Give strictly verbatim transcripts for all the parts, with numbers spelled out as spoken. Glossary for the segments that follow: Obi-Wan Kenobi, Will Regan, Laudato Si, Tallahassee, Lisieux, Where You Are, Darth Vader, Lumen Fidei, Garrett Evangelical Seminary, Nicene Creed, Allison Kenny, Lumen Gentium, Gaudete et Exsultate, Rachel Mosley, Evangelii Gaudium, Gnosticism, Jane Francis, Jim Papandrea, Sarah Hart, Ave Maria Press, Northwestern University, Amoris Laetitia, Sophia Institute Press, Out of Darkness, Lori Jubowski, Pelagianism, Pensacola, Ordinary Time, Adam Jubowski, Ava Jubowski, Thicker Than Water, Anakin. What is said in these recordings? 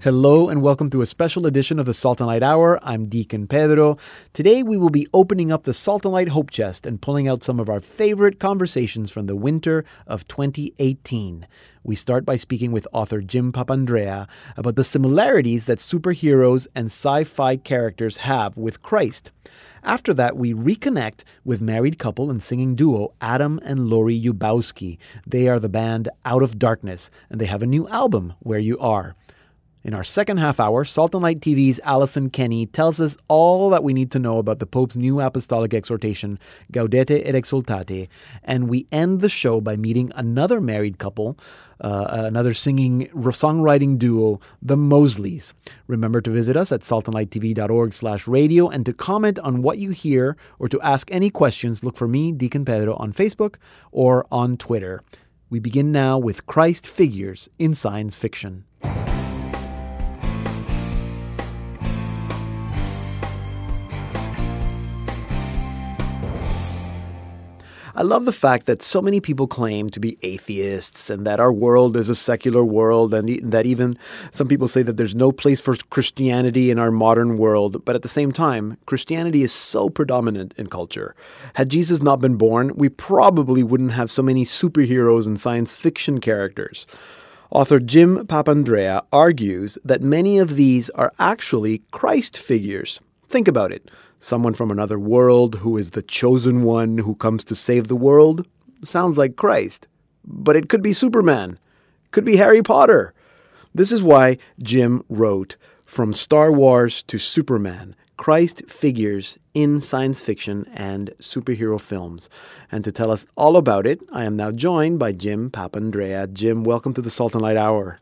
Hello and welcome to a special edition of the Salt and Light Hour. I'm Deacon Pedro. Today we will be opening up the Salt and Light Hope Chest and pulling out some of our favorite conversations from the winter of twenty eighteen. We start by speaking with author Jim Papandrea about the similarities that superheroes and sci-fi characters have with Christ. After that, we reconnect with married couple and singing duo Adam and Lori Jubowski. They are the band Out of Darkness, and they have a new album, Where You Are. In our second half hour, Salt and Light T V's Allison Kenny tells us all that we need to know about the Pope's new apostolic exhortation, Gaudete et Exsultate, and we end the show by meeting another married couple, uh, another singing, songwriting duo, the Mosleys. Remember to visit us at saltandlighttv dot org slash radio, and to comment on what you hear or to ask any questions, look for me, Deacon Pedro, on Facebook or on Twitter. We begin now with Christ figures in science fiction. I love the fact that so many people claim to be atheists and that our world is a secular world, and e- that even some people say that there's no place for Christianity in our modern world. But at the same time, Christianity is so predominant in culture. Had Jesus not been born, we probably wouldn't have so many superheroes and science fiction characters. Author Jim Papandrea argues that many of these are actually Christ figures. Think about it. Someone from another world who is the chosen one who comes to save the world sounds like Christ. But it could be Superman. Could be Harry Potter. This is why Jim wrote, From Star Wars to Superman, Christ figures in science fiction and superhero films. And to tell us all about it, I am now joined by Jim Papandrea. Jim, welcome to the Salt and Light Hour.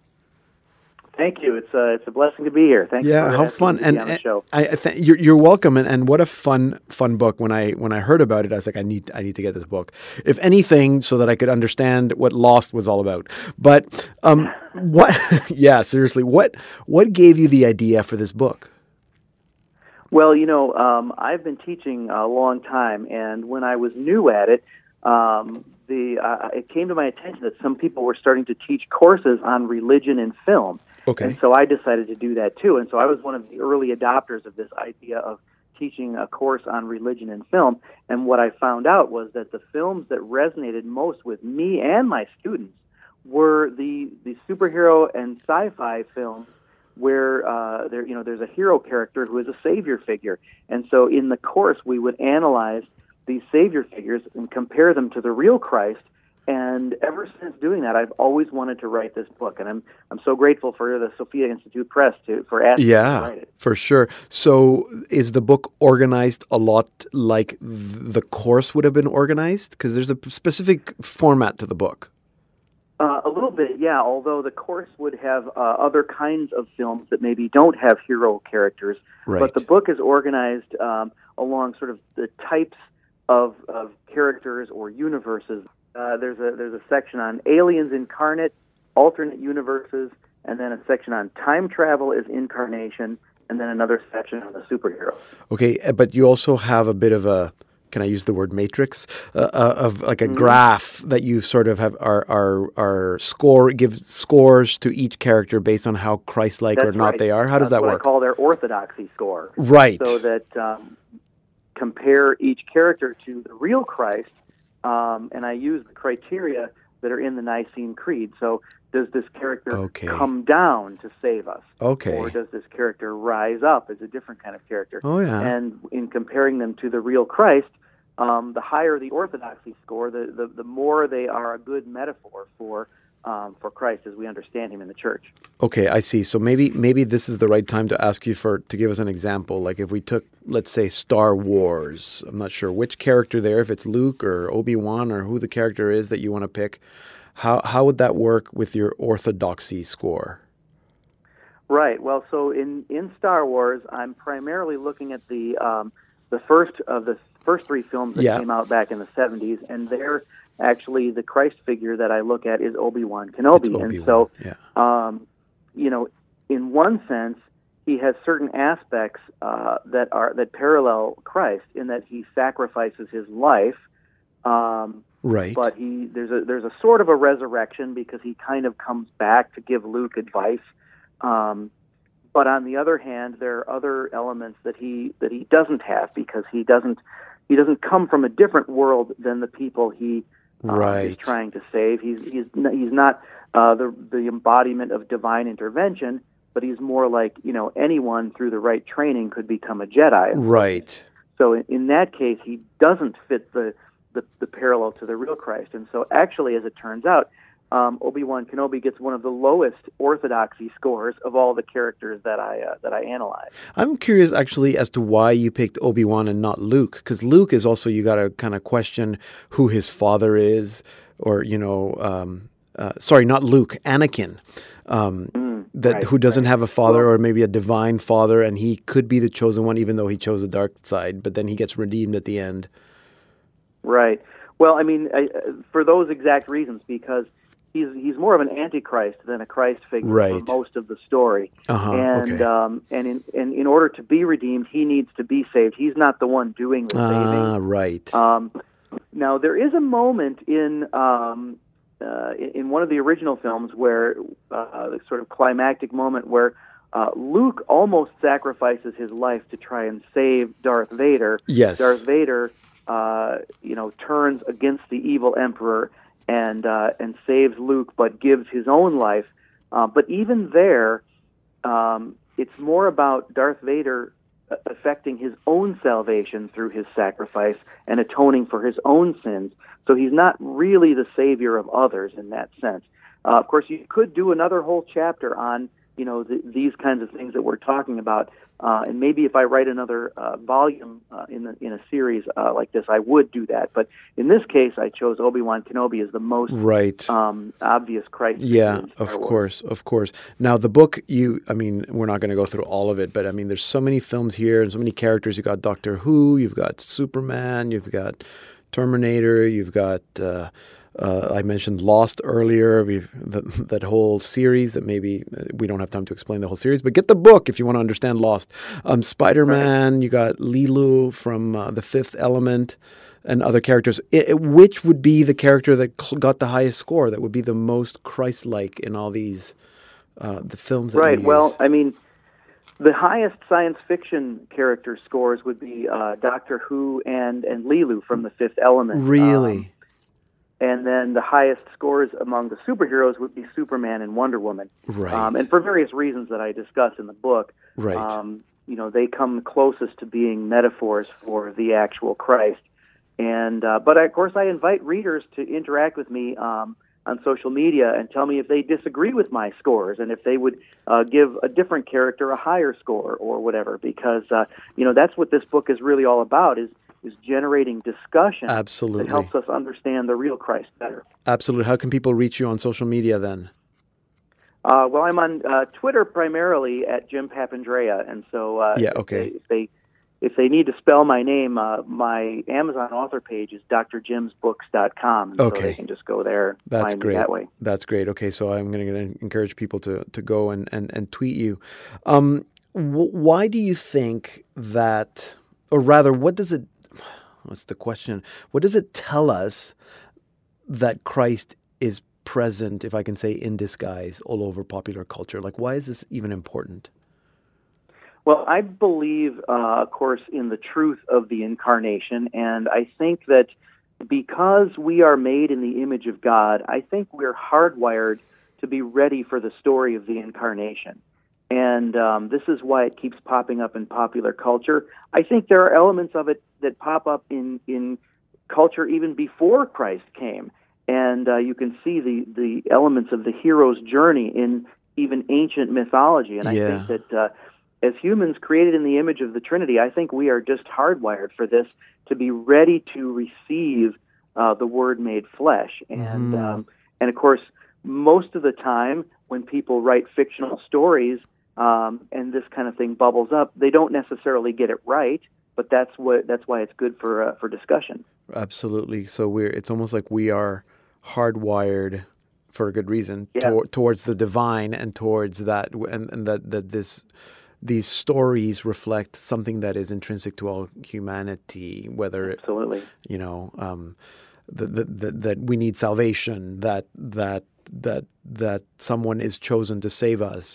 Thank you. It's a, it's a blessing to be here. Thank yeah, you. Yeah, how fun. And, and I, I th- you're, you're welcome. And, and what a fun, fun book. When I when I heard about it, I was like, I need I need to get this book, if anything, so that I could understand what Lost was all about. But um, what? yeah, seriously, what what gave you the idea for this book? Well, you know, um, I've been teaching a long time, and when I was new at it, um, the uh, it came to my attention that some people were starting to teach courses on religion and film. Okay. And so I decided to do that too. And so I was one of the early adopters of this idea of teaching a course on religion and film. And what I found out was that the films that resonated most with me and my students were the, the superhero and sci-fi films where uh, there you know there's a hero character who is a savior figure. And so in the course we would analyze these savior figures and compare them to the real Christ. And ever since doing that, I've always wanted to write this book, and I'm I'm so grateful for the Sophia Institute Press to for asking yeah, me to write it. Yeah, for sure. So, is the book organized a lot like the course would have been organized? Because there's a specific format to the book. Uh, a little bit, yeah. Although the course would have uh, other kinds of films that maybe don't have hero characters, right. But the book is organized um, along sort of the types of of characters or universes. Uh, there's a there's a section on aliens incarnate, alternate universes, and then a section on time travel is incarnation, and then another section on the superhero. Okay, but you also have a bit of a, can I use the word matrix, uh, uh, of like a mm-hmm. graph that you sort of have our our our score gives scores to each character based on how Christ-like That's or not right. they are. How does That's that what work? I call their orthodoxy score, right? So that um, compare each character to the real Christ. Um, and I use the criteria that are in the Nicene Creed. So does this character okay. come down to save us? Okay. Or does this character rise up as a different kind of character? Oh, yeah. And in comparing them to the real Christ, um, the higher the orthodoxy score, the, the, the more they are a good metaphor for Um, for Christ as we understand him in the church. Okay, I see. So maybe maybe this is the right time to ask you for to give us an example. Like if we took, let's say, Star Wars. I'm not sure which character there, if it's Luke or Obi-Wan or who the character is that you want to pick. How how would that work with your orthodoxy score? Right. Well, so in, in Star Wars, I'm primarily looking at the um, the first of the first three films that yeah. came out back in the seventies, and they're actually, the Christ figure that I look at is Obi-Wan Kenobi. Obi-Wan, and so, yeah. um, you know, in one sense, he has certain aspects uh, that are that parallel Christ in that he sacrifices his life. Um, right. But he there's a there's a sort of a resurrection because he kind of comes back to give Luke advice. Um, But on the other hand, there are other elements that he that he doesn't have, because he doesn't he doesn't come from a different world than the people he uh, right. is trying to save. He's he's he's not uh, the the embodiment of divine intervention, but he's more like, you know, anyone through the right training could become a Jedi. Right. So in, in that case, he doesn't fit the, the the parallel to the real Christ. And so actually, as it turns out, Um, Obi-Wan Kenobi gets one of the lowest orthodoxy scores of all the characters that I uh, that I analyzed. I'm curious, actually, as to why you picked Obi-Wan and not Luke, because Luke is also, you got to kind of question who his father is, or, you know, um, uh, sorry, not Luke, Anakin, um, mm, that right, who doesn't right. have a father, or maybe a divine father, and he could be the chosen one, even though he chose the dark side, but then he gets redeemed at the end. Right. Well, I mean, I, for those exact reasons, because He's he's more of an antichrist than a Christ figure right. for most of the story, uh-huh, and okay. um, and in and in order to be redeemed, he needs to be saved. He's not the one doing the uh, saving. Right. Um, now there is a moment in um, uh, in one of the original films where uh, the sort of climactic moment where uh, Luke almost sacrifices his life to try and save Darth Vader. Yes. Darth Vader, uh, you know, turns against the evil emperor. And uh, and saves Luke, but gives his own life. Uh, but even there, um, it's more about Darth Vader affecting his own salvation through his sacrifice and atoning for his own sins. So he's not really the savior of others in that sense. Uh, of course, you could do another whole chapter on you know th- these kinds of things that we're talking about. Uh, and maybe if I write another uh, volume uh, in the, in a series uh, like this, I would do that. But in this case, I chose Obi-Wan Kenobi as the most right. um, obvious Christ. Yeah, of course, of course. Now, the book, you, I mean, we're not going to go through all of it, but I mean, there's so many films here and so many characters. You've got Doctor Who, you've got Superman, you've got Terminator, you've got, uh, uh, I mentioned Lost earlier, we've, the, that whole series that maybe we don't have time to explain the whole series, but get the book if you want to understand Lost. Um, Spider-Man, right. You got Lilu from uh, The Fifth Element and other characters. It, it, which would be the character that cl- got the highest score, that would be the most Christ-like in all these uh, the films that right, we well, use? I mean, the highest science fiction character scores would be uh, Doctor Who and, and Lilu from The Fifth Element. Really? Um, and then the highest scores among the superheroes would be Superman and Wonder Woman. Right. Um, and for various reasons that I discuss in the book, right. um, you know, they come closest to being metaphors for the actual Christ. And uh, but, I, of course, I invite readers to interact with me um on social media and tell me if they disagree with my scores and if they would uh, give a different character a higher score or whatever, because, uh, you know, that's what this book is really all about, is is generating discussion. Absolutely. That helps us understand the real Christ better. Absolutely. How can people reach you on social media then? Uh, well, I'm on uh, Twitter primarily at Jim Papandrea, and so uh, yeah, okay. if they... If they If they need to spell my name, uh, my Amazon author page is d r jims books dot com. Okay. So they can just go there and That's find great. Me that way. That's great. Okay, so I'm going to encourage people to, to go and, and, and tweet you. Um, wh- why do you think that, or rather, what does it, what's the question? What does it tell us that Christ is present, if I can say in disguise, all over popular culture? Like, why is this even important? Well, I believe, uh, of course, in the truth of the incarnation, and I think that because we are made in the image of God, I think we're hardwired to be ready for the story of the incarnation. And um, this is why it keeps popping up in popular culture. I think there are elements of it that pop up in, in culture even before Christ came, and uh, you can see the, the elements of the hero's journey in even ancient mythology, and I yeah. think that... Uh, As humans created in the image of the Trinity, I think we are just hardwired for this, to be ready to receive uh, the Word made flesh. And, mm. um, and of course, most of the time when people write fictional stories um, and this kind of thing bubbles up, they don't necessarily get it right, but that's what that's why it's good for uh, for discussion. Absolutely. So we're it's almost like we are hardwired for a good reason yeah. to, towards the divine and towards that and, and that that this. These stories reflect something that is intrinsic to all humanity, whether it, Absolutely. you know, um, the, the, the, that we need salvation, that that that that someone is chosen to save us,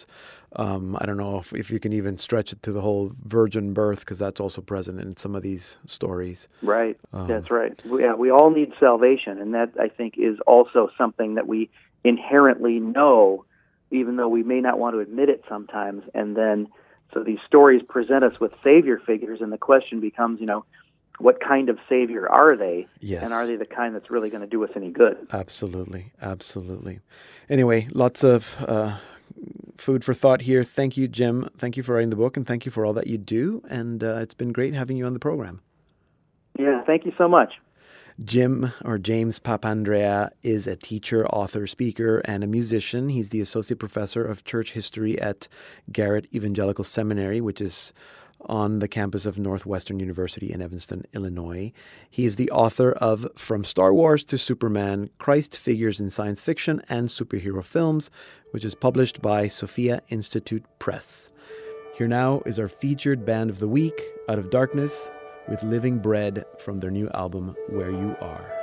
Um, I don't know if, if you can even stretch it to the whole virgin birth, because that's also present in some of these stories. Right. Uh, that's right. Yeah, we all need salvation, and that, I think, is also something that we inherently know, even though we may not want to admit it sometimes. And then, so these stories present us with savior figures, and the question becomes, you know, what kind of savior are they? Yes. And are they the kind that's really going to do us any good? Absolutely. Absolutely. Anyway, lots of... Uh, food for thought here. Thank you, Jim. Thank you for writing the book, and thank you for all that you do. And uh, it's been great having you on the program. Yeah, thank you so much. Jim, or James Papandrea, is a teacher, author, speaker, and a musician. He's the associate professor of church history at Garrett Evangelical Seminary, which is on the campus of Northwestern University in Evanston, Illinois. He is the author of From Star Wars to Superman, Christ Figures in Science Fiction and Superhero Films, which is published by Sophia Institute Press. Here now is our featured band of the week, Out of Darkness, with Living Bread from their new album, Where You Are.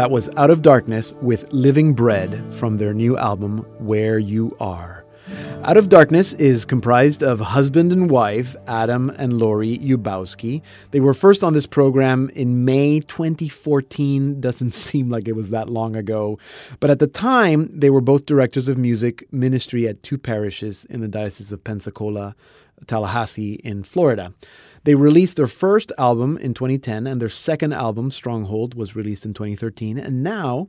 That was Out of Darkness with Living Bread from their new album, Where You Are. Out of Darkness is comprised of husband and wife, Adam and Lori Jubowski. They were first on this program in May twenty fourteen. Doesn't seem like it was that long ago. But at the time, they were both directors of music ministry at two parishes in the Diocese of Pensacola, Tallahassee in Florida. They released their first album in twenty ten, and their second album, Stronghold, was released in twenty thirteen. And now,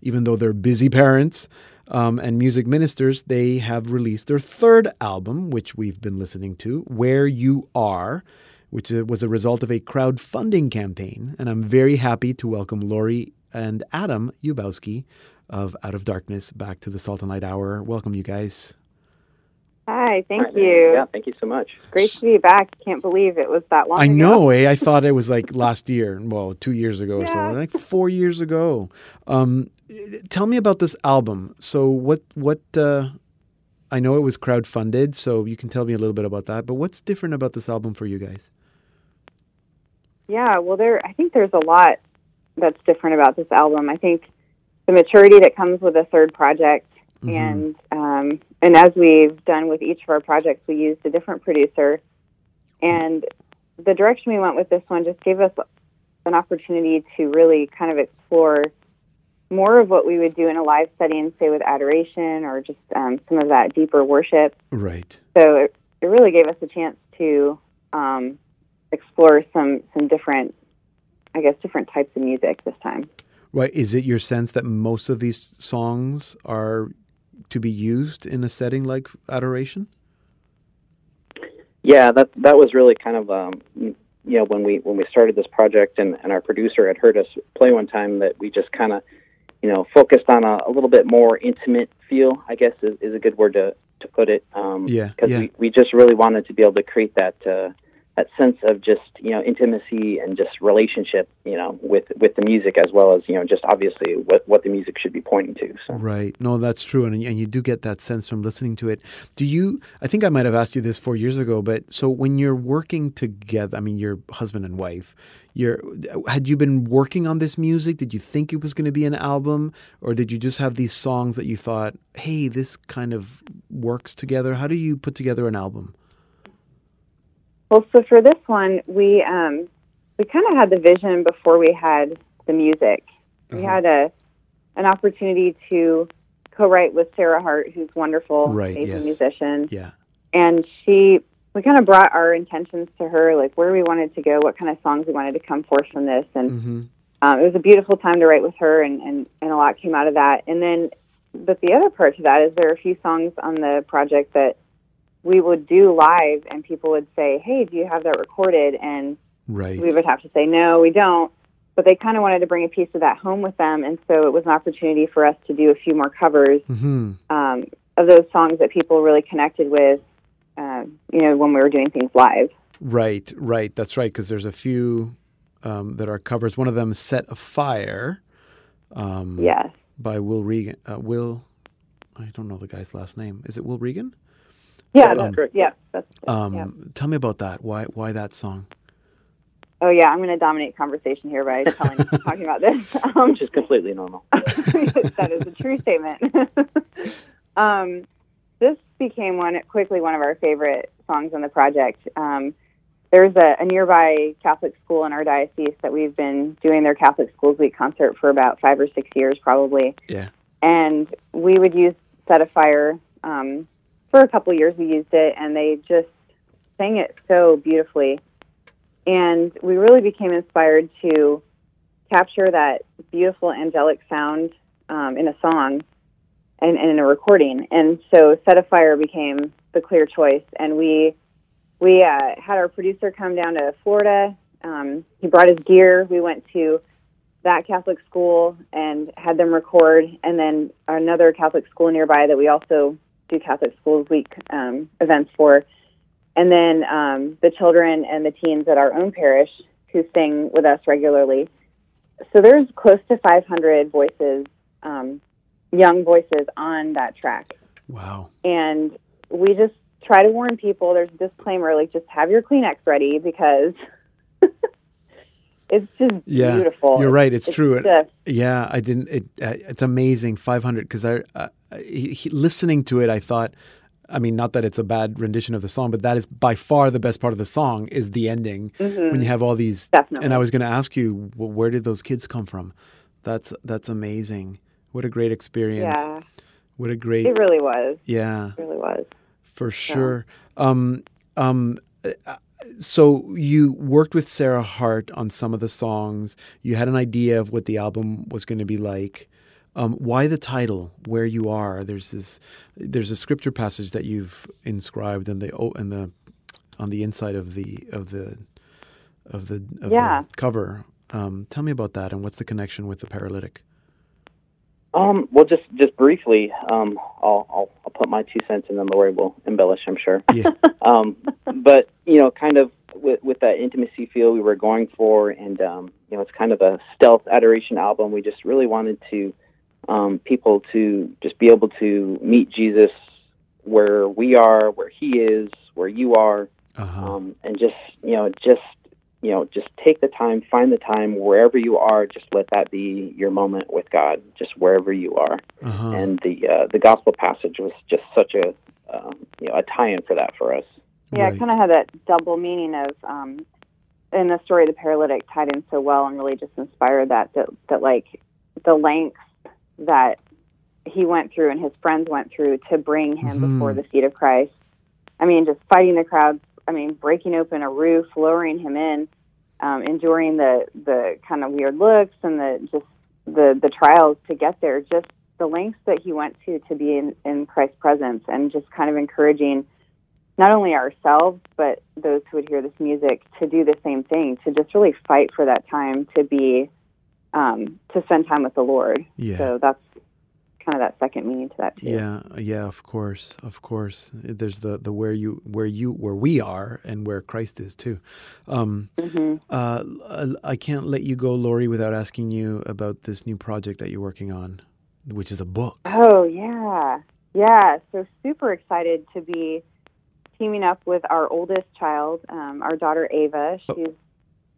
even though they're busy parents um, and music ministers, they have released their third album, which we've been listening to, Where You Are, which was a result of a crowdfunding campaign. And I'm very happy to welcome Lori and Adam Jubowski of Out of Darkness back to the Salt and Light Hour. Welcome, you guys. Hi, thank right, you. Yeah, thank you so much. Great to be back. Can't believe it was that long I ago. I know, eh? I thought it was like last year, well, two years ago yeah. or something, like four years ago. Um, tell me about this album. So what, what uh, I know it was crowdfunded, so you can tell me a little bit about that, but what's different about this album for you guys? Yeah, well, there. I think there's a lot that's different about this album. I think the maturity that comes with a third project. Mm-hmm. And um, and as we've done with each of our projects, we used a different producer. And the direction we went with this one just gave us an opportunity to really kind of explore more of what we would do in a live setting, say with adoration or just um, some of that deeper worship. Right. So it, it really gave us a chance to um, explore some, some different, I guess, different types of music this time. Right. Is it your sense that most of these songs are to be used in a setting like adoration? Yeah, that that was really kind of um, you know when we when we started this project and, and our producer had heard us play one time that we just kind of you know focused on a, a little bit more intimate feel, I guess is, is a good word to, to put it. Um, yeah, because yeah. we, we just really wanted to be able to create that uh, that sense of just you know intimacy and just relationship you know with with the music as well as you know just obviously what what the music should be pointing to. So. Right. No, that's true, and and you do get that sense from listening to it. Do you? I think I might have asked you this four years ago, but so when you're working together, I mean, your husband and wife, you're had you been working on this music? Did you think it was going to be an album, or did you just have these songs that you thought, hey, this kind of works together? How do you put together an album? Well, so for this one, we um, we kind of had the vision before we had the music. We uh-huh. had a an opportunity to co-write with Sarah Hart, who's wonderful, right, amazing yes. musician. Yeah, and she we kind of brought our intentions to her, like where we wanted to go, what kind of songs we wanted to come forth from this, and mm-hmm. um, it was a beautiful time to write with her, and, and, and a lot came out of that. And then, but the other part to that is there are a few songs on the project that we would do live and people would say, hey, do you have that recorded? And right. we would have to say, no, we don't. But they kind of wanted to bring a piece of that home with them. And so it was an opportunity for us to do a few more covers mm-hmm. um, of those songs that people really connected with, uh, you know, when we were doing things live. Right, right. That's right. Because there's a few um, that are covers. One of them is Set Afire um, yes. by Will Regan. Uh, Will, I don't know the guy's last name. Is it Will Regan? Yeah, that's um, correct. Yeah, that's, um, yeah. Tell me about that. Why Why that song? Oh, yeah, I'm going to dominate conversation here by telling, talking about this. Um, Which is completely normal. That is a true statement. um, this became one quickly one of our favorite songs on the project. Um, there's a, a nearby Catholic school in our diocese that we've been doing their Catholic Schools Week concert for about five or six years probably. Yeah. And we would use Set Afire. Um, For a couple of years we used it, and they just sang it so beautifully. And we really became inspired to capture that beautiful angelic sound um, in a song and, and in a recording. And so Set Afire became the clear choice. And we we uh, had our producer come down to Florida. Um, he brought his gear. We went to that Catholic school and had them record, and then another Catholic school nearby that we also do Catholic Schools Week um, events for, and then um, the children and the teens at our own parish who sing with us regularly. So there's close to five hundred voices, um, young voices on that track. Wow. And we just try to warn people, there's a disclaimer, like just have your Kleenex ready because It's just yeah, beautiful. You're right. It's, it's true. Just, it, yeah, I didn't. It, uh, it's amazing. five hundred because I uh, he, he, listening to it, I thought. I mean, not that it's a bad rendition of the song, but that is by far the best part of the song is the ending mm-hmm. when you have all these. Definitely. And I was going to ask you, well, where did those kids come from? That's that's amazing. What a great experience. Yeah. What a great. It really was. Yeah. It really was. For sure. Yeah. Um. Um. Uh, So you worked with Sarah Hart on some of the songs. You had an idea of what the album was going to be like. Um, why the title, Where You Are? There's this, there's a scripture passage that you've inscribed in the oh, in the on the inside of the of the of the, of yeah. the cover. Um, tell me about that and what's the connection with the paralytic? Um, well, just just briefly, um, I'll, I'll I'll put my two cents, and then Lori will embellish, I'm sure. Yeah. um, but you know, kind of with, with that intimacy feel we were going for, and um, you know, it's kind of a stealth adoration album. We just really wanted to um, people to just be able to meet Jesus where we are, where He is, where you are, uh-huh. um, and just you know, just you know, just take the time, find the time, wherever you are, just let that be your moment with God, just wherever you are. Uh-huh. And the uh, the gospel passage was just such a, um, you know, a tie-in for that for us. Yeah, right. It kind of had that double meaning of, um, and the story of the paralytic tied in so well and really just inspired that, that, that like, the lengths that he went through and his friends went through to bring him mm-hmm. before the feet of Christ. I mean, just fighting the crowds, I mean, breaking open a roof, lowering him in, um, enduring the, the kind of weird looks and the just the, the trials to get there, just the lengths that he went to to be in, in Christ's presence, and just kind of encouraging not only ourselves, but those who would hear this music to do the same thing, to just really fight for that time to be, um, to spend time with the Lord. Yeah. So that's kind of that second meaning to that too. Yeah, yeah, of course, of course. There's the the where you where you where we are and where Christ is too. Um, mm-hmm. uh, I can't let you go, Lori, without asking you about this new project that you're working on, which is a book. Oh yeah, yeah. So super excited to be teaming up with our oldest child, um, our daughter Ava. She's oh.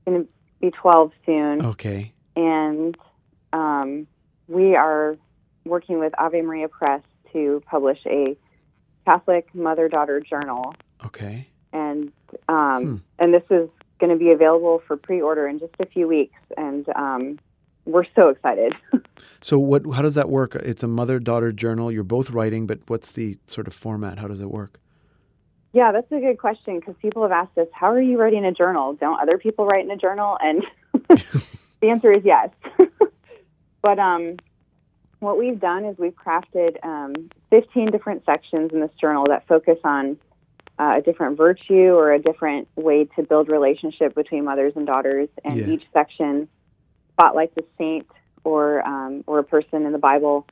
going to be twelve soon. Okay. And um, we are working with Ave Maria Press to publish a Catholic mother-daughter journal. Okay. And um, hmm. and this is going to be available for pre-order in just a few weeks, and um, we're so excited. So what? How does that work? It's a mother-daughter journal. You're both writing, but what's the sort of format? How does it work? Yeah, that's a good question, because people have asked us, how are you writing a journal? Don't other people write in a journal? And the answer is yes. But... um. What we've done is we've crafted um, fifteen different sections in this journal that focus on uh, a different virtue or a different way to build relationship between mothers and daughters. And yeah. each section spotlights a saint or um, or a person in the Bible,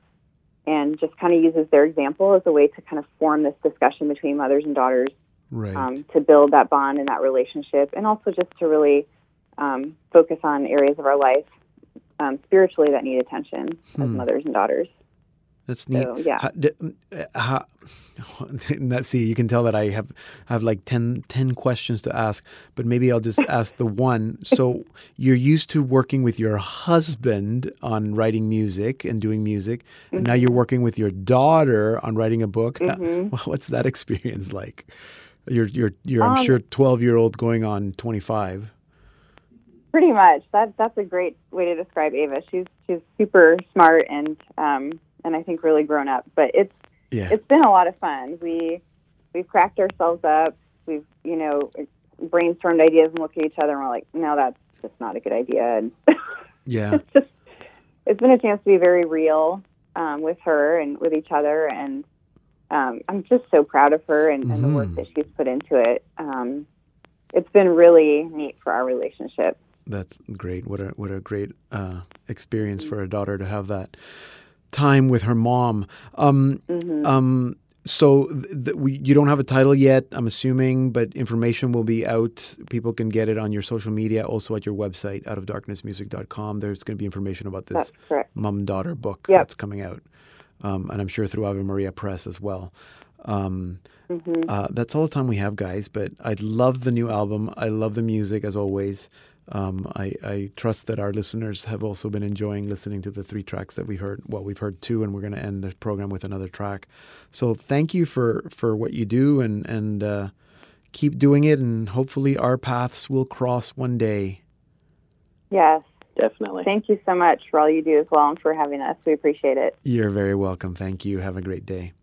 and just kind of uses their example as a way to kind of form this discussion between mothers and daughters, right. um, to build that bond and that relationship, and also just to really um, focus on areas of our life Um, spiritually that need attention hmm. as mothers and daughters. That's neat. So, yeah. How, d- how, let's see, you can tell that I have have like ten, ten questions to ask, but maybe I'll just ask the one. So you're used to working with your husband on writing music and doing music, mm-hmm. and now you're working with your daughter on writing a book. Mm-hmm. What's that experience like? You're, you're, you're um, I'm sure, twelve-year-old going on twenty-five. Pretty much. That that's a great way to describe Ava. She's she's super smart and um and I think really grown up. But it's yeah. it's been a lot of fun. We we've cracked ourselves up. We've you know brainstormed ideas and looked at each other and we're like, no, that's just not a good idea. And yeah, it's just it's been a chance to be very real um, with her and with each other. And um, I'm just so proud of her and, mm-hmm. and the work that she's put into it. Um, it's been really neat for our relationship. That's great. What a what a great uh, experience for a daughter to have that time with her mom. Um, mm-hmm. um, so th- th- we, you don't have a title yet, I'm assuming, but information will be out. People can get it on your social media, also at your website, out of darkness music dot com. There's going to be information about this mom-daughter book yep. that's coming out, um, and I'm sure through Ave Maria Press as well. Um, mm-hmm. uh, that's all the time we have, guys, but I love the new album. I love the music, as always. Um, I, I trust that our listeners have also been enjoying listening to the three tracks that we heard. Well, we've heard two, and we're going to end the program with another track. So thank you for, for what you do, and, and uh, keep doing it, and hopefully our paths will cross one day. Yes. Definitely. Thank you so much for all you do as well, and for having us. We appreciate it. You're very welcome. Thank you. Have a great day.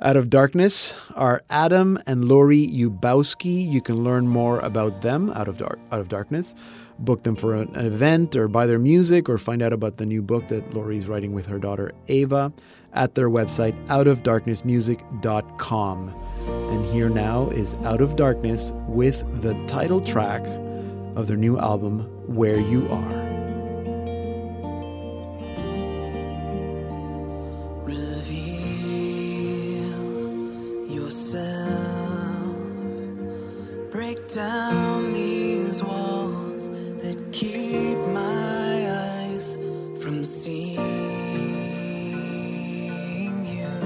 Out of Darkness are Adam and Lori Jubowski. You can learn more about them, Out of Dark, Out of Darkness. Book them for an event, or buy their music, or find out about the new book that Lori's writing with her daughter Ava at their website, out of darkness music dot com. And here now is Out of Darkness with the title track of their new album, Where You Are. Down these walls that keep my eyes from seeing you.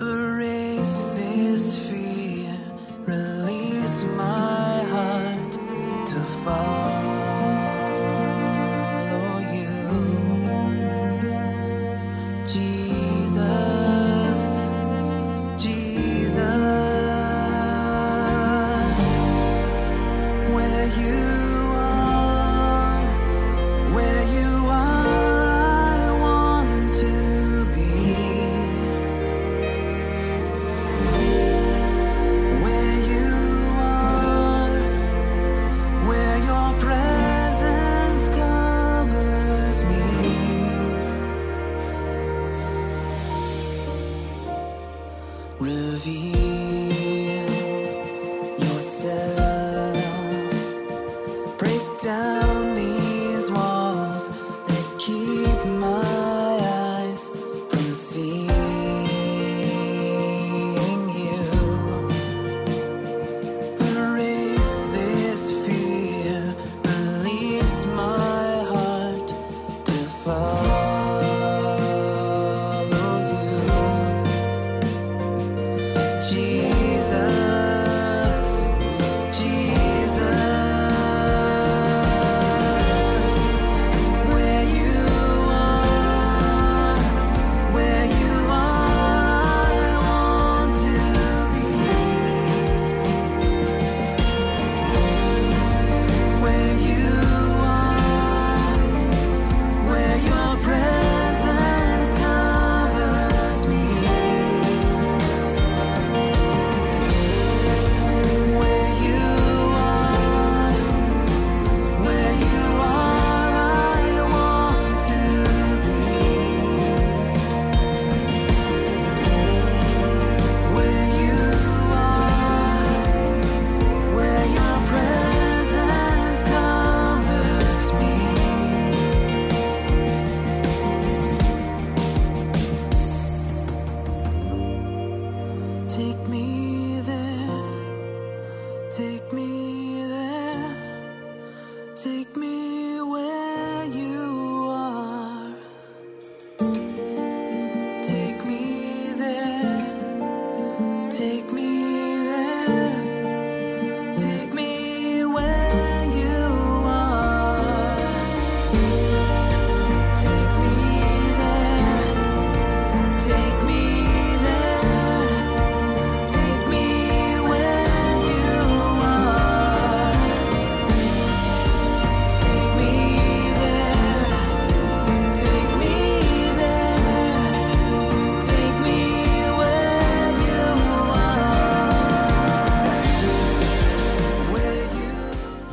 Erase this fear, release my heart to follow you, Jesus.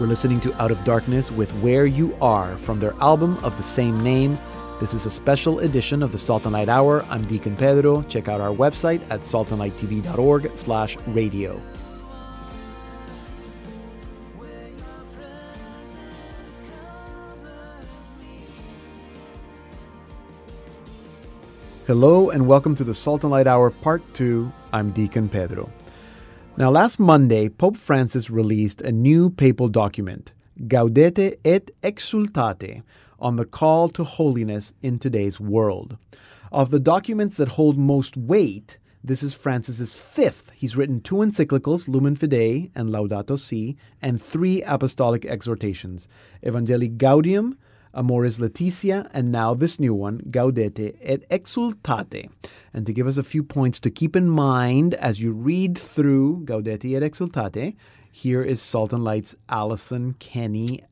Listening to Out of Darkness with Where You Are from their album of the same name. This is a special edition of the Salt and Light Hour. I'm Deacon Pedro. Check out our website at salt and light t v dot org slash radio. Hello and welcome to the Salt and Light Hour Part two. I'm Deacon Pedro. Now, last Monday, Pope Francis released a new papal document, Gaudete et Exsultate, on the call to holiness in today's world. Of the documents that hold most weight, This is Francis's fifth. He's written two encyclicals, Lumen Fidei and Laudato Si, and three apostolic exhortations, Evangelii Gaudium, Amoris Laetitia, and now this new one, Gaudete et Exsultate. And to give us a few points to keep in mind as you read through Gaudete et Exsultate, here is Salt and Light's Allison Kenny.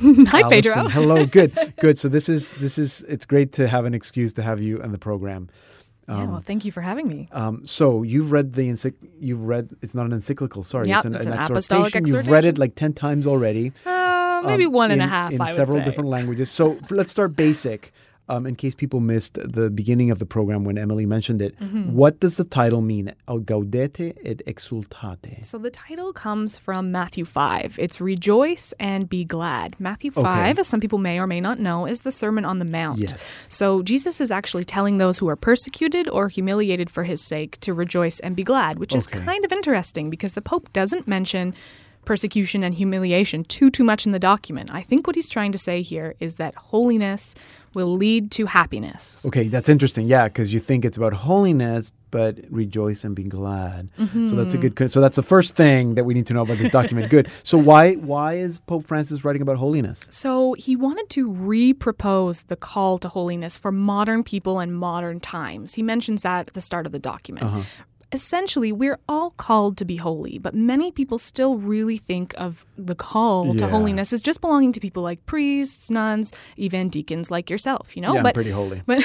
Hi, Allison. Pedro. Hello. Good. Good. So this is this is it's great to have an excuse to have you on the program. Um, yeah. Well, thank you for having me. Um, so you've read the encyclical. You've read it's not an encyclical. Sorry, yep, it's an, it's an, an apostolic exhortation. exhortation. You've read it like ten times already. Uh, maybe um, one and in, a half. In I would several say. different languages. So for, let's start basic. Um, in case people missed the beginning of the program when Emily mentioned it, mm-hmm. What does the title mean? Gaudete et Exsultate. So the title comes from Matthew five. It's rejoice and be glad. Matthew five, okay. As some people may or may not know, is the Sermon on the Mount. Yes. So Jesus is actually telling those who are persecuted or humiliated for his sake to rejoice and be glad, which okay. is kind of interesting because the Pope doesn't mention persecution and humiliation too, too much in the document. I think what he's trying to say here is that holiness will lead to happiness. Okay, that's interesting. Yeah, because you think it's about holiness, but rejoice and be glad. Mm-hmm. So that's a good. So that's the first thing that we need to know about this document. Good. So why why is Pope Francis writing about holiness? So he wanted to repropose the call to holiness for modern people and modern times. He mentions that at the start of the document. Uh-huh. Essentially, we're all called to be holy, but many people still really think of the call yeah. to holiness as just belonging to people like priests, nuns, even deacons like yourself, you know? Yeah, but, I'm pretty holy. But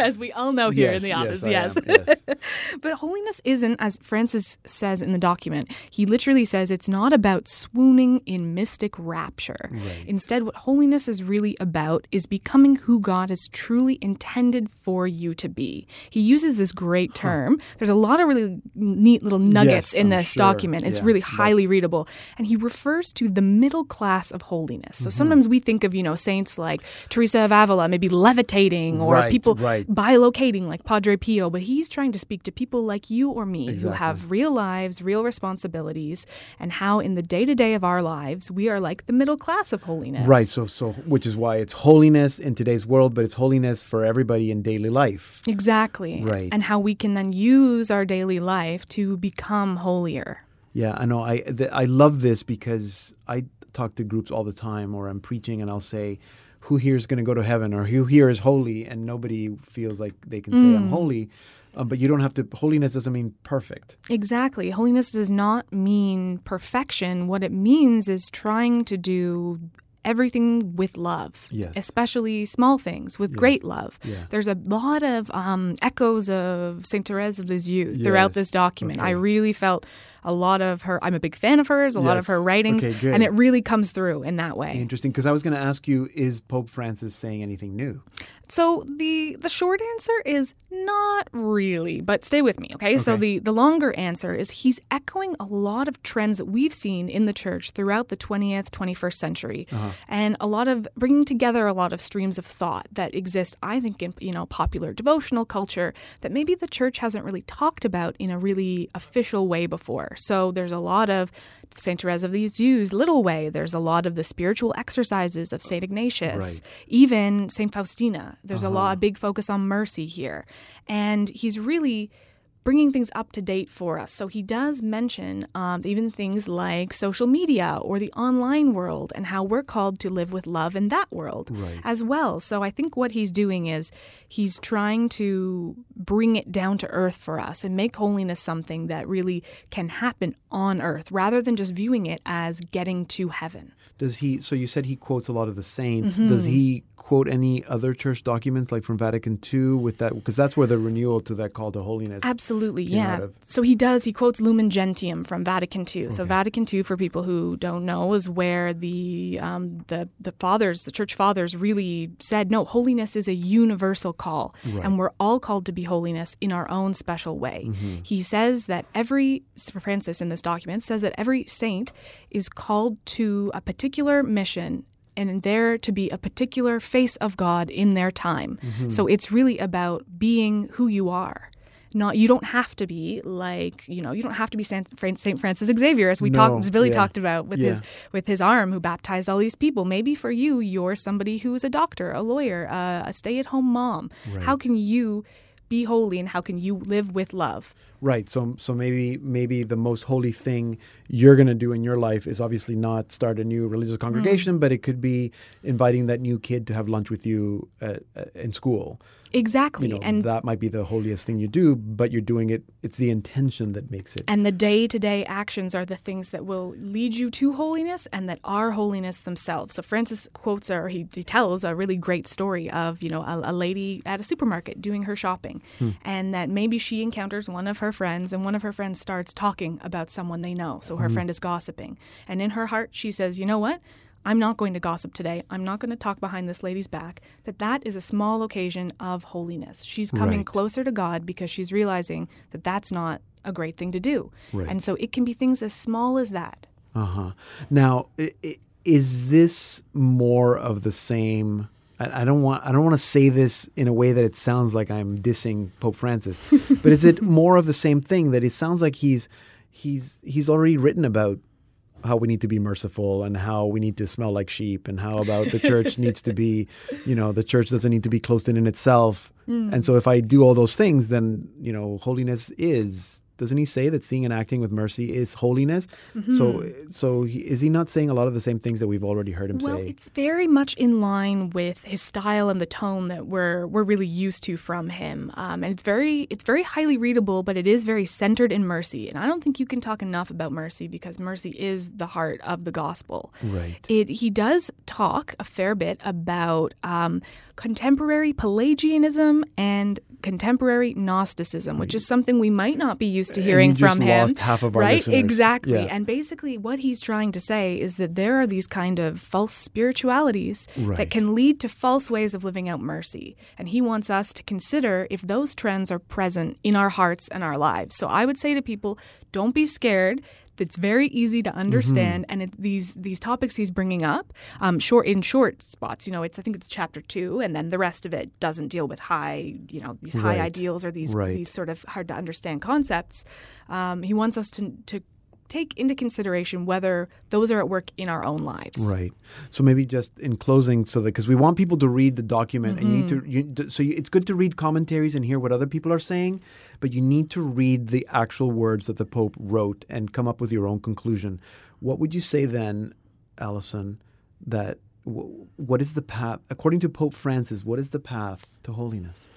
as we all know here yes, in the office, yes. yes. yes. But holiness isn't, as Francis says in the document, he literally says it's not about swooning in mystic rapture. Right. Instead, what holiness is really about is becoming who God has truly intended for you to be. He uses this great term. Huh. There's a lot A lot of really neat little nuggets yes, in this sure. document. It's yeah, really highly that's... readable. And he refers to the middle class of holiness. So mm-hmm. sometimes we think of, you know, saints like Teresa of Avila maybe levitating or right, people right. bilocating like Padre Pio. But he's trying to speak to people like you or me exactly. who have real lives, real responsibilities, and how in the day-to-day of our lives, we are like the middle class of holiness. Right. So, so which is why it's holiness in today's world, but it's holiness for everybody in daily life. Exactly. Right. And how we can then use our our daily life to become holier. Yeah, I know. I th- I love this because I talk to groups all the time, or I'm preaching and I'll say, who here is going to go to heaven, or who here is holy, and nobody feels like they can mm. say I'm holy. Um, but you don't have to, holiness doesn't mean perfect. Exactly. Holiness does not mean perfection. What it means is trying to do everything with love, yes. especially small things with yes. great love. Yeah. There's a lot of um, echoes of Saint Therese of Lisieux yes. throughout this document. Okay. I really felt a lot of her, I'm a big fan of hers, a yes. lot of her writings, okay, and it really comes through in that way. Interesting, because I was going to ask you, is Pope Francis saying anything new? So the the short answer is not really, but stay with me, okay? okay. So the, the longer answer is he's echoing a lot of trends that we've seen in the church throughout the twentieth, twenty-first century. Uh-huh. And a lot of bringing together a lot of streams of thought that exist, I think, in you know popular devotional culture that maybe the church hasn't really talked about in a really official way before. So there's a lot of Saint Therese of Lisieux's little way. There's a lot of the spiritual exercises of Saint Ignatius, right. even Saint Faustina. There's uh-huh. a lot, a big focus on mercy here. And he's really bringing things up to date for us. So he does mention um, even things like social media or the online world and how we're called to live with love in that world right. as well. So I think what he's doing is he's trying to bring it down to earth for us and make holiness something that really can happen on earth rather than just viewing it as getting to heaven. Does he? So you said he quotes a lot of the saints. Mm-hmm. Does he quote any other church documents like from Vatican Two with that? Because that's where the renewal to that call to holiness. Absolutely, yeah. So he does. He quotes Lumen Gentium from Vatican Two. Okay. So Vatican Two, for people who don't know, is where the um, the the fathers, the church fathers, really said, no, holiness is a universal call, right. and we're all called to be holiness in our own special way. Mm-hmm. He says that every Francis in this document says that every saint is called to a particular mission. And there to be a particular face of God in their time. Mm-hmm. So it's really about being who you are. Not you don't have to be like you know you don't have to be Saint Francis Xavier as we no, talked as Billy yeah. talked about with yeah. his with his arm who baptized all these people. Maybe for you, you're somebody who is a doctor, a lawyer, uh, a stay-at-home mom. Right. How can you be holy and how can you live with love? Right. So so maybe maybe the most holy thing you're going to do in your life is obviously not start a new religious congregation, mm. but it could be inviting that new kid to have lunch with you at, at, in school. Exactly. You know, and that might be the holiest thing you do, but you're doing it. It's the intention that makes it. And the day-to-day actions are the things that will lead you to holiness and that are holiness themselves. So Francis quotes or he, he tells a really great story of, you know, a, a lady at a supermarket doing her shopping hmm. and that maybe she encounters one of her friends and one of her friends starts talking about someone they know. So her mm-hmm. friend is gossiping. And in her heart, she says, you know what? I'm not going to gossip today. I'm not going to talk behind this lady's back. That that is a small occasion of holiness. She's coming right. closer to God because she's realizing that that's not a great thing to do. Right. And so it can be things as small as that. Uh-huh. Now, is this more of the same? I don't want I don't want to say this in a way that it sounds like I'm dissing Pope Francis, but is it more of the same thing that it sounds like he's he's he's already written about how we need to be merciful and how we need to smell like sheep and how about the church needs to be, you know, the church doesn't need to be closed in in itself. Mm. And so if I do all those things, then, you know, holiness is, doesn't he say that seeing and acting with mercy is holiness? Mm-hmm. So so he, is he not saying a lot of the same things that we've already heard him well, say? Well, it's very much in line with his style and the tone that we're we're really used to from him. Um, and it's very it's very highly readable, but it is very centered in mercy. And I don't think you can talk enough about mercy because mercy is the heart of the gospel. Right. It, he does talk a fair bit about um, contemporary Pelagianism and contemporary Gnosticism, which is something we might not be used to hearing and you from just him. Lost half of our right? listeners. Exactly. Yeah. And basically what he's trying to say is that there are these kind of false spiritualities right. that can lead to false ways of living out mercy. And he wants us to consider if those trends are present in our hearts and our lives. So I would say to people, don't be scared. It's very easy to understand, mm-hmm. and it, these these topics he's bringing up, um, short in short spots. You know, it's I think it's chapter two, and then the rest of it doesn't deal with high, you know, these high right. ideals or these right. these sort of hard to understand concepts. Um, he wants us to to take into consideration whether those are at work in our own lives. Right. So maybe just in closing, so that because we want people to read the document, mm-hmm. and you need to. You, so you, it's good to read commentaries and hear what other people are saying, but you need to read the actual words that the Pope wrote and come up with your own conclusion. What would you say then, Allison? That w- what is the path according to Pope Francis? What is the path to holiness?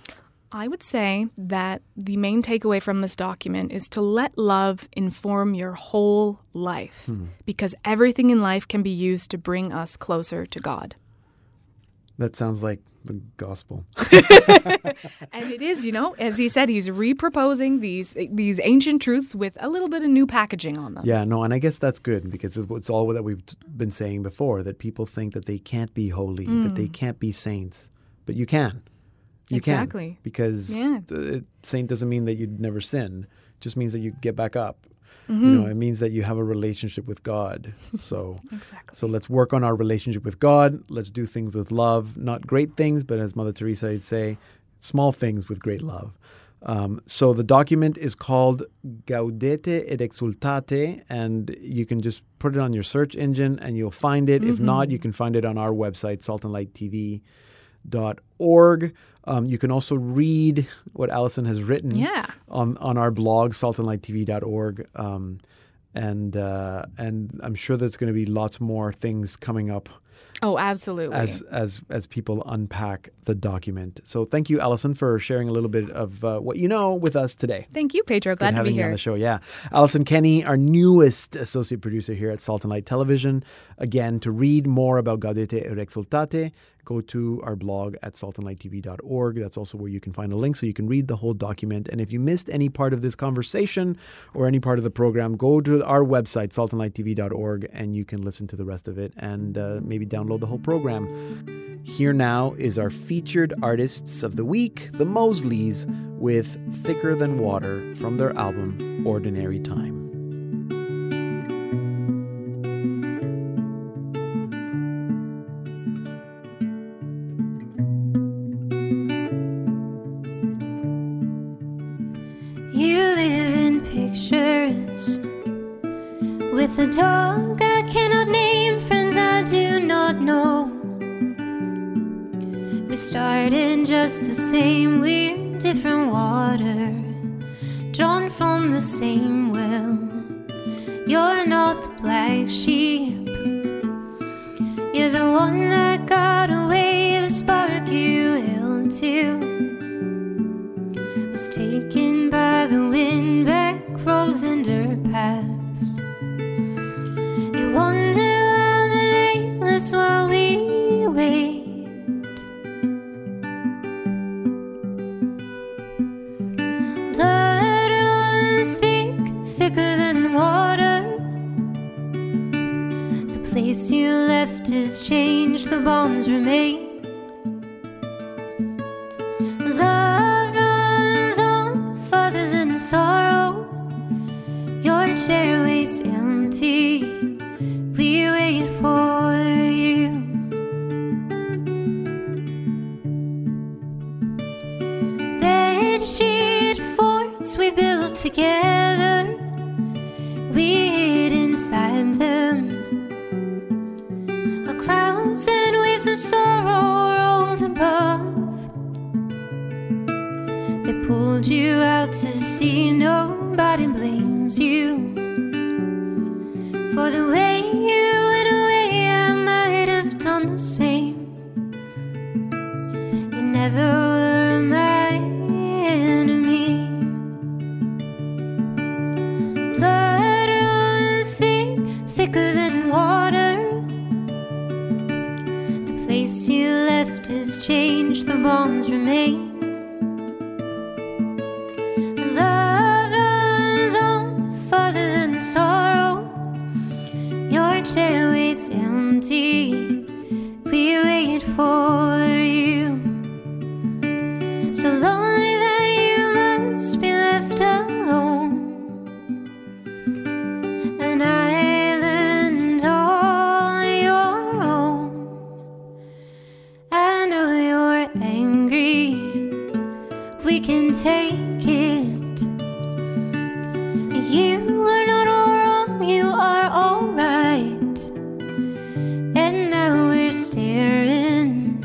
I would say that the main takeaway from this document is to let love inform your whole life, hmm. because everything in life can be used to bring us closer to God. That sounds like the gospel. And it is, you know, as he said, he's reproposing these these ancient truths with a little bit of new packaging on them. Yeah, no, and I guess that's good because it's all that we've been saying before, that people think that they can't be holy, mm. that they can't be saints, but you can. You exactly. can, because yeah. the saint doesn't mean that you'd never sin. It just means that you get back up. Mm-hmm. You know, it means that you have a relationship with God. So, exactly. so let's work on our relationship with God. Let's do things with love, not great things, but as Mother Teresa would say, small things with great love. Um, so the document is called Gaudete et Exsultate, and you can just put it on your search engine and you'll find it. Mm-hmm. If not, you can find it on our website, salt and light t v dot org. Um, you can also read what Allison has written yeah. on, on our blog, salt and light t v dot org. Um, and, uh, and I'm sure there's going to be lots more things coming up. Oh, absolutely. As, as, as people unpack the document. So thank you, Allison, for sharing a little bit of uh, what you know with us today. Thank you, Pedro. It's Glad to be here. Good having you on the show, yeah. Allison Kenny, our newest associate producer here at Salt and Light Television. Again, to read more about Gaudete et Exsultate, go to our blog at salt and light t v dot org. That's also where you can find a link so you can read the whole document. And if you missed any part of this conversation or any part of the program, go to our website, salt and light t v dot org, and you can listen to the rest of it and uh, maybe download the whole program. Here now is our featured artists of the week, the Mosleys, with Thicker Than Water from their album, Ordinary Time. With a dog I cannot name, friends I do not know. We start in just the same weird different water, drawn from the same well. You're not the black sheep, you're the one that got away. The spark you held to was taken by the wind, back roads and dirt paths. You wander wild and aimless while we wait. You left has changed, the bones remain. Love runs on farther than sorrow. Your chair waits empty, we wait for you. Bed sheet forts we built together, we hid inside them. Clouds and waves of sorrow rolled above. They pulled you out to sea, nobody blames you. For the way you went away, I might have done the same. You never were my enemy. Blood runs thick, thicker than water. The place you left has changed, the bones remain. Love runs on farther than sorrow. Your chair waits empty, we wait for you. So lonely that you must be left alone, and I can take it. You are not all wrong, you are all right. And now we're staring,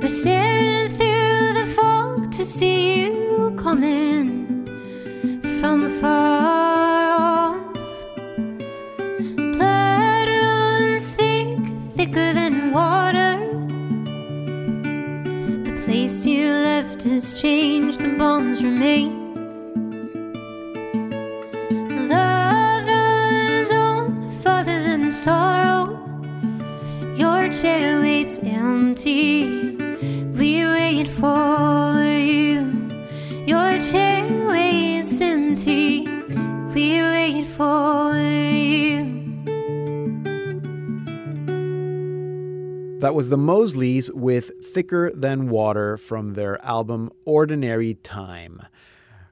we're staring through the fog to see you coming from far off. Blood runs thick, thicker than water. The place you left has changed, the bones remain. Love runs on farther than sorrow. Your chair waits empty, we wait for you. Your chair waits empty, we wait for you. That was the Mosleys with Thicker Than Water from their album Ordinary Time.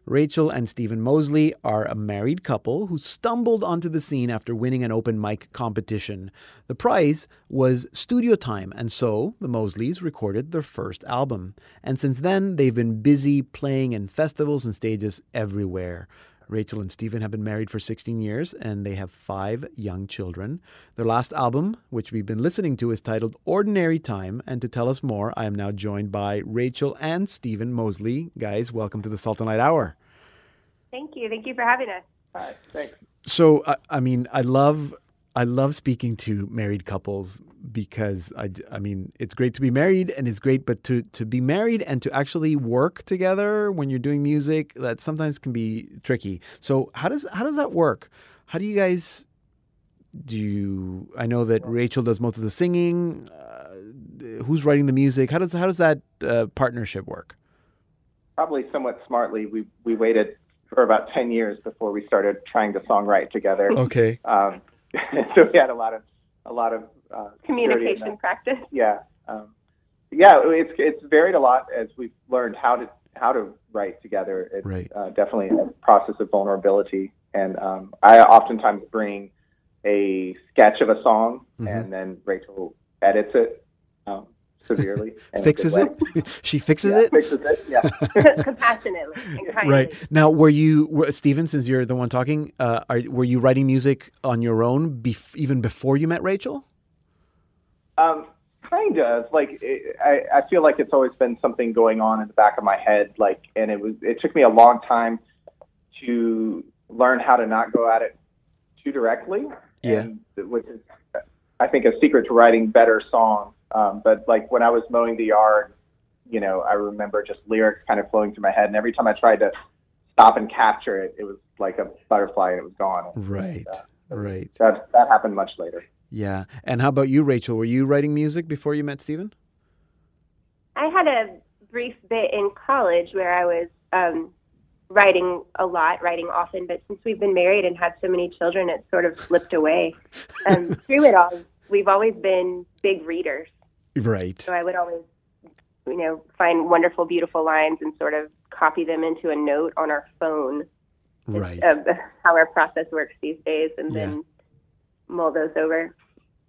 Rachel and Stephen Mosley are a married couple who stumbled onto the scene after winning an open mic competition. The prize was studio time, and so the Mosleys recorded their first album. And since then, they've been busy playing in festivals and stages everywhere. Rachel and Stephen have been married for sixteen years, and they have five young children. Their last album, which we've been listening to, is titled Ordinary Time. And to tell us more, I am now joined by Rachel and Stephen Mosley. Guys, welcome to the Sultan Light Hour. Thank you. Thank you for having us. Hi. Thanks. So, I, I mean, I love... I love speaking to married couples because, I, I mean, it's great to be married and it's great, but to, to be married and to actually work together when you're doing music, that sometimes can be tricky. So how does how does that work? How do you guys do you, I know that Rachel does most of the singing. Uh, who's writing the music? How does how does that uh, partnership work? Probably somewhat smartly, we we waited for about ten years before we started trying to songwrite together. Okay. Um, so we had a lot of a lot of uh, communication practice. Yeah, um, yeah. It's it's varied a lot as we've learned how to how to write together. It's right. uh, definitely a process of vulnerability, and um, I oftentimes bring a sketch of a song, mm-hmm. and then Rachel edits it um, severely. fixes it. she fixes yeah, it. Fixes it. Yeah, compassionately. Entirely. Right. Now, were you, were, Stephen? Since you're the one talking, uh, are, were you writing music on your own bef- even before you met Rachel? Um, kind of like it, I, I feel like it's always been something going on in the back of my head, like, and it was it took me a long time to learn how to not go at it too directly. Yeah, and, which is I think a secret to writing better songs. Um, but like when I was mowing the yard, you know, I remember just lyrics kind of flowing through my head, and every time I tried to stop and capture it, it was like a butterfly and it was gone. Right, uh, right. That that happened much later. Yeah. And how about you, Rachel? Were you writing music before you met Stephen? I had a brief bit in college where I was um, writing a lot, writing often. But since we've been married and had so many children, it sort of slipped away. Um, through it all, we've always been big readers. Right. So I would always, you know, find wonderful, beautiful lines and sort of copy them into a note on our phone. Right. It's, uh, how our process works these days. And yeah. then mull those over.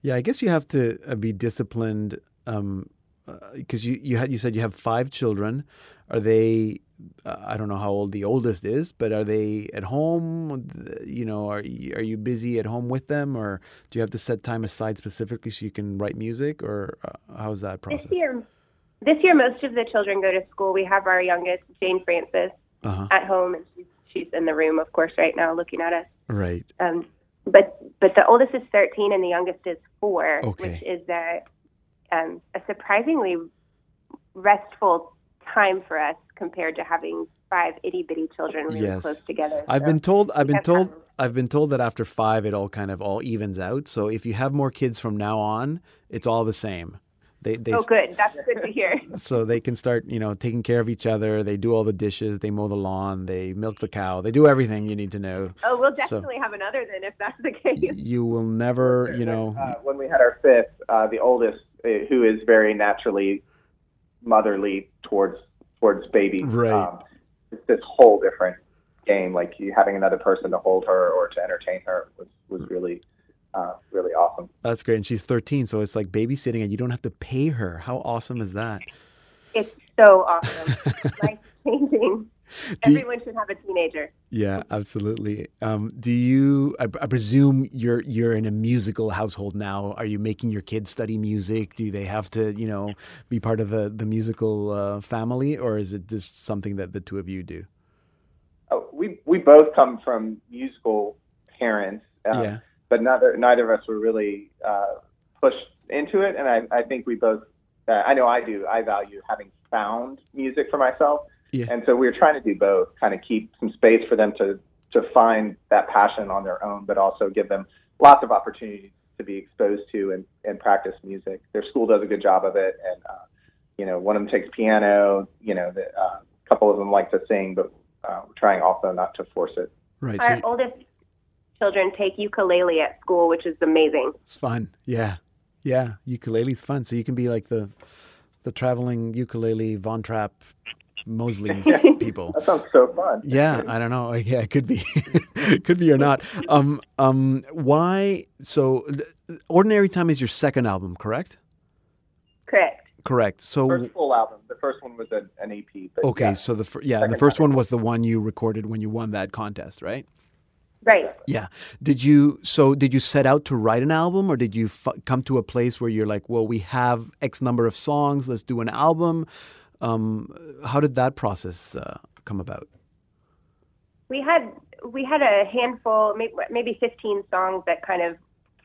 Yeah, I guess you have to uh, be disciplined um, uh, because you you, had, you said you have five children. Are they? Uh, I don't know how old the oldest is, but are they at home? You know, are you, are you busy at home with them, or do you have to set time aside specifically so you can write music, or uh, how's that process? This year, this year, most of the children go to school. We have our youngest, Jane Francis, uh-huh. at home, and she's, she's in the room, of course, right now, looking at us. Right. Um, But but the oldest is thirteen and the youngest is four, okay. which is a, um, a surprisingly restful time for us compared to having five itty bitty children really yes. close together. I've so been told I've been told time. I've been told that after five it all kind of all evens out. So if you have more kids from now on, it's all the same. They, they, oh, good. That's good to hear. So they can start, you know, taking care of each other. They do all the dishes. They mow the lawn. They milk the cow. They do everything you need to know. Oh, we'll definitely so, have another then if that's the case. You will never, you know. Uh, when we had our fifth, uh, the oldest, uh, who is very naturally motherly towards towards baby. Right. Um, it's this whole different game. Like you having another person to hold her or to entertain her was, was really Uh, really awesome. That's great. And she's thirteen, so it's like babysitting and you don't have to pay her. How awesome is that? It's so awesome. Life changing. Everyone you, should have a teenager. Yeah, absolutely. Um, do you, I, I presume you're you're in a musical household now. Are you making your kids study music? Do they have to, you know, be part of the, the musical uh, family, or is it just something that the two of you do? Oh, we, we both come from musical parents. Um, yeah. But neither neither of us were really uh, pushed into it, and I, I think we both. Uh, I know I do. I value having found music for myself, yeah. and so we were trying to do both, kind of keep some space for them to to find that passion on their own, but also give them lots of opportunities to be exposed to and, and practice music. Their school does a good job of it, and uh, you know, one of them takes piano. You know, the, uh, a couple of them like to sing, but uh, we're trying also not to force it. Right. Our so you- oldest. children take ukulele at school, which is amazing. It's fun. Yeah. Yeah. Ukulele's fun. So you can be like the the traveling ukulele Von Trapp Mosley's people. That sounds so fun. Yeah. I don't know. Yeah, it could be. Could be or not. Um, um, why? So Ordinary Time is your second album, correct? Correct. Correct. So first full album. The first one was an, an E P. But okay. Yeah, so the fir- yeah, the first album. One was the one you recorded when you won that contest, right? Right. Yeah. Did you, so did you set out to write an album, or did you f- come to a place where you're like, well, we have X number of songs, let's do an album? Um, how did that process uh, come about? We had, we had a handful, maybe fifteen songs that kind of,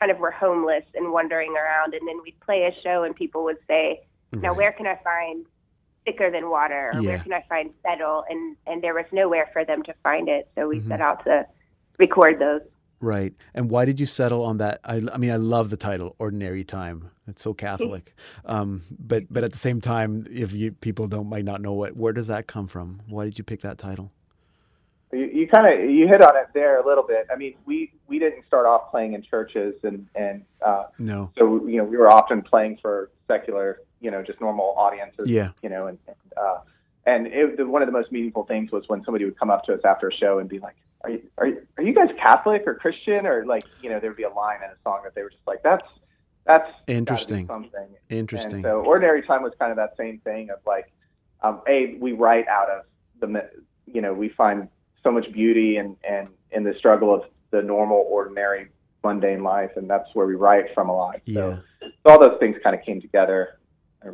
kind of were homeless and wandering around. And then we'd play a show and people would say, now right. where can I find Thicker Than Water? Or yeah. where can I find Settle? And, and there was nowhere for them to find it. So we mm-hmm. set out to record those. Right. And why did you settle on that? I, I mean, I love the title, Ordinary Time. It's so Catholic. um, but but at the same time, if you people don't might not know what, where does that come from? Why did you pick that title? You, you kind of you hit on it there a little bit. I mean, we, we didn't start off playing in churches, and and uh, no. So you know, we were often playing for secular, you know, just normal audiences. Yeah. You know, and and, uh, and it, one of the most meaningful things was when somebody would come up to us after a show and be like, Are you, are you are you guys Catholic or Christian? Or like, you know, there'd be a line in a song that they were just like, that's that's interesting. Something. Interesting. And so Ordinary Time was kind of that same thing of like, um, a we write out of the, you know, we find so much beauty and and in, in the struggle of the normal, ordinary mundane life, and that's where we write from a lot. So, yeah. so all those things kind of came together.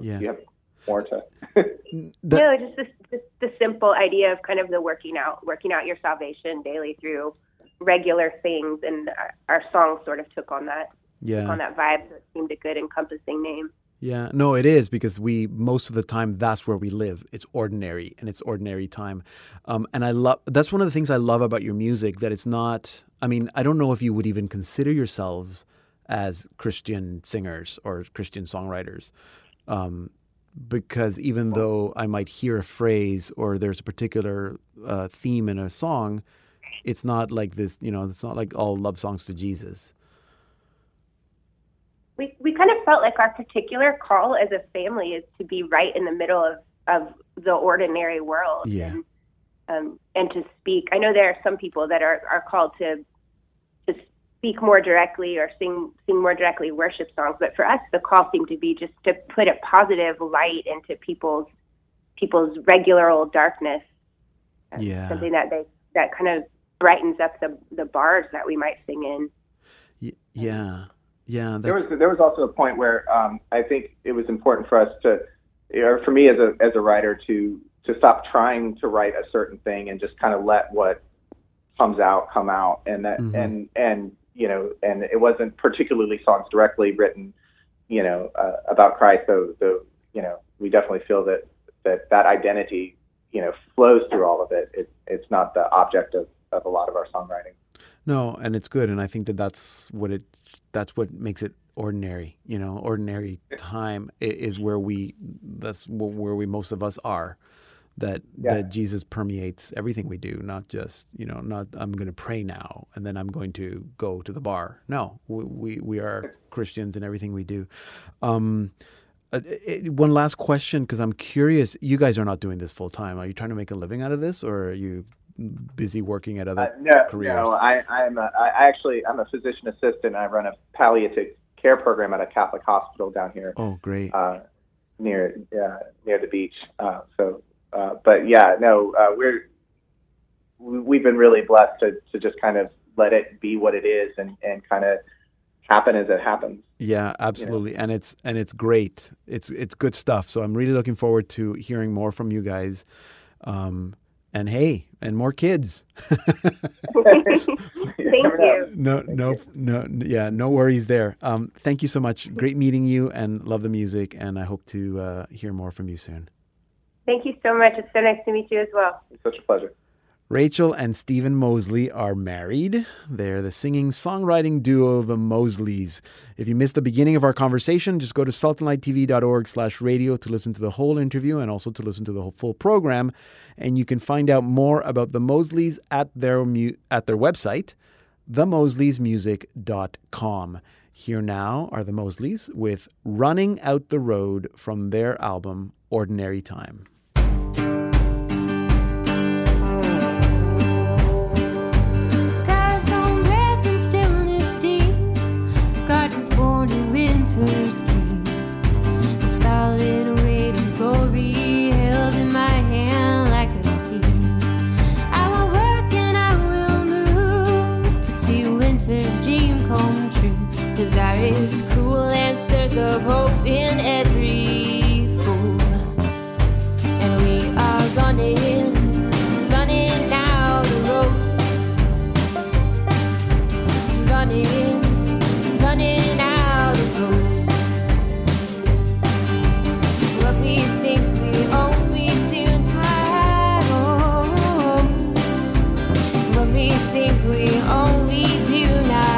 Yeah. You have more to the- no, just the, just the simple idea of kind of the working out, working out your salvation daily through regular things, and our, our song sort of took on that, yeah, on that vibe. So it seemed a good encompassing name. Yeah, no, it is, because we, most of the time, that's where we live. It's ordinary, and it's ordinary time. Um, and I love, that's one of the things I love about your music, that it's not, I mean, I don't know if you would even consider yourselves as Christian singers or Christian songwriters, um, because even though I might hear a phrase or there's a particular uh, theme in a song, it's not like this, you know, it's not like all love songs to Jesus. We we kind of felt like our particular call as a family is to be right in the middle of, of the ordinary world, yeah. and um, and to speak. I know there are some people that are, are called to to speak more directly or sing sing more directly worship songs, but for us the call seemed to be just to put a positive light into people's people's regular old darkness. Um, yeah, something that they that kind of brightens up the the bars that we might sing in. Y- yeah. Yeah, that's... there was there was also a point where um, I think it was important for us to, or for me as a as a writer, to to stop trying to write a certain thing and just kind of let what comes out come out, and that mm-hmm. and and you know, and it wasn't particularly songs directly written, you know, uh, about Christ. Though, though, you know, we definitely feel that that, that identity, you know, flows through all of it. it. It's not the object of of a lot of our songwriting. No, and it's good, and I think that that's what it. That's what makes it ordinary, you know. Ordinary time is where we, that's where we, most of us are, that yeah. that Jesus permeates everything we do, not just, you know, not I'm going to pray now and then I'm going to go to the bar. No, we we, we are Christians in everything we do. Um, it, one last question, because I'm curious, you guys are not doing this full time. Are you trying to make a living out of this, or are you busy working at other uh, no, careers? No, I, I'm a, I actually, I'm a physician assistant. And I run a palliative care program at a Catholic hospital down here. Oh, great. Uh, near, uh, near the beach. Uh, so, uh, but yeah, no, uh, we're, we've been really blessed to, to just kind of let it be what it is, and, and kind of happen as it happens. Yeah, absolutely. You know? And it's, and it's great. It's, it's good stuff. So I'm really looking forward to hearing more from you guys. Um, And hey, and more kids. Thank you. No, no, no, yeah, no worries there. Um, thank you so much. Great meeting you, and love the music. And I hope to uh, hear more from you soon. Thank you so much. It's so nice to meet you as well. It's such a pleasure. Rachel and Stephen Mosley are married. They're the singing-songwriting duo, the Mosleys. If you missed the beginning of our conversation, just go to saltonlighttv.org slash radio to listen to the whole interview, and also to listen to the whole full program. And you can find out more about the Mosleys at their mu- at their website, the mosleys music dot com. Here now are the Mosleys with Running Out the Road from their album, Ordinary Time. Desire is cruel and stirs up hope in every fool. And we are running, running out the road. Running, running out the road. What we think we own, we do not own. What we think we own, we do not.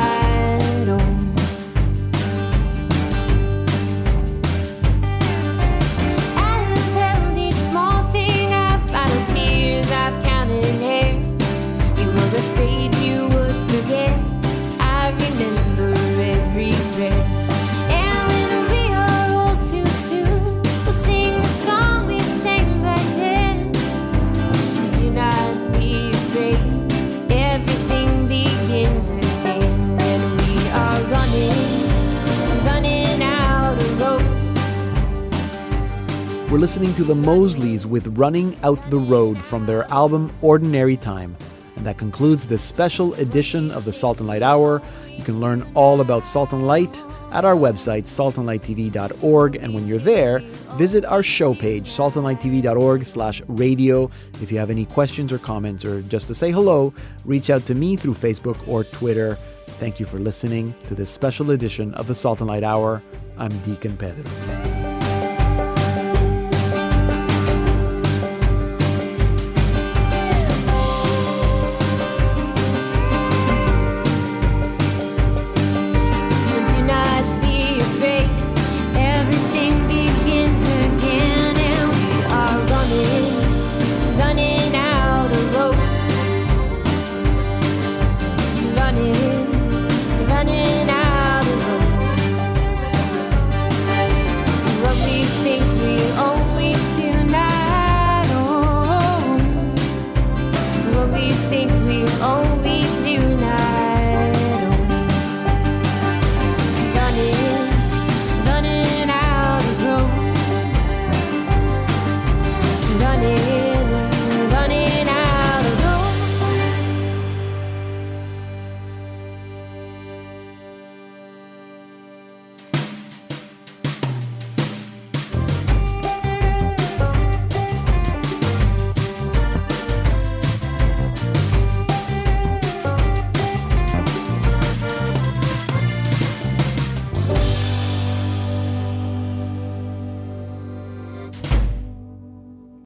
We're listening to the Mosleys with Running Out the Road from their album Ordinary Time. And that concludes this special edition of the Salt and Light Hour. You can learn all about Salt and Light at our website, salt and light t v dot org. And when you're there, visit our show page, salt and light t v dot org slash radio. If you have any questions or comments or just to say hello, reach out to me through Facebook or Twitter. Thank you for listening to this special edition of the Salt and Light Hour. I'm Deacon Pedro.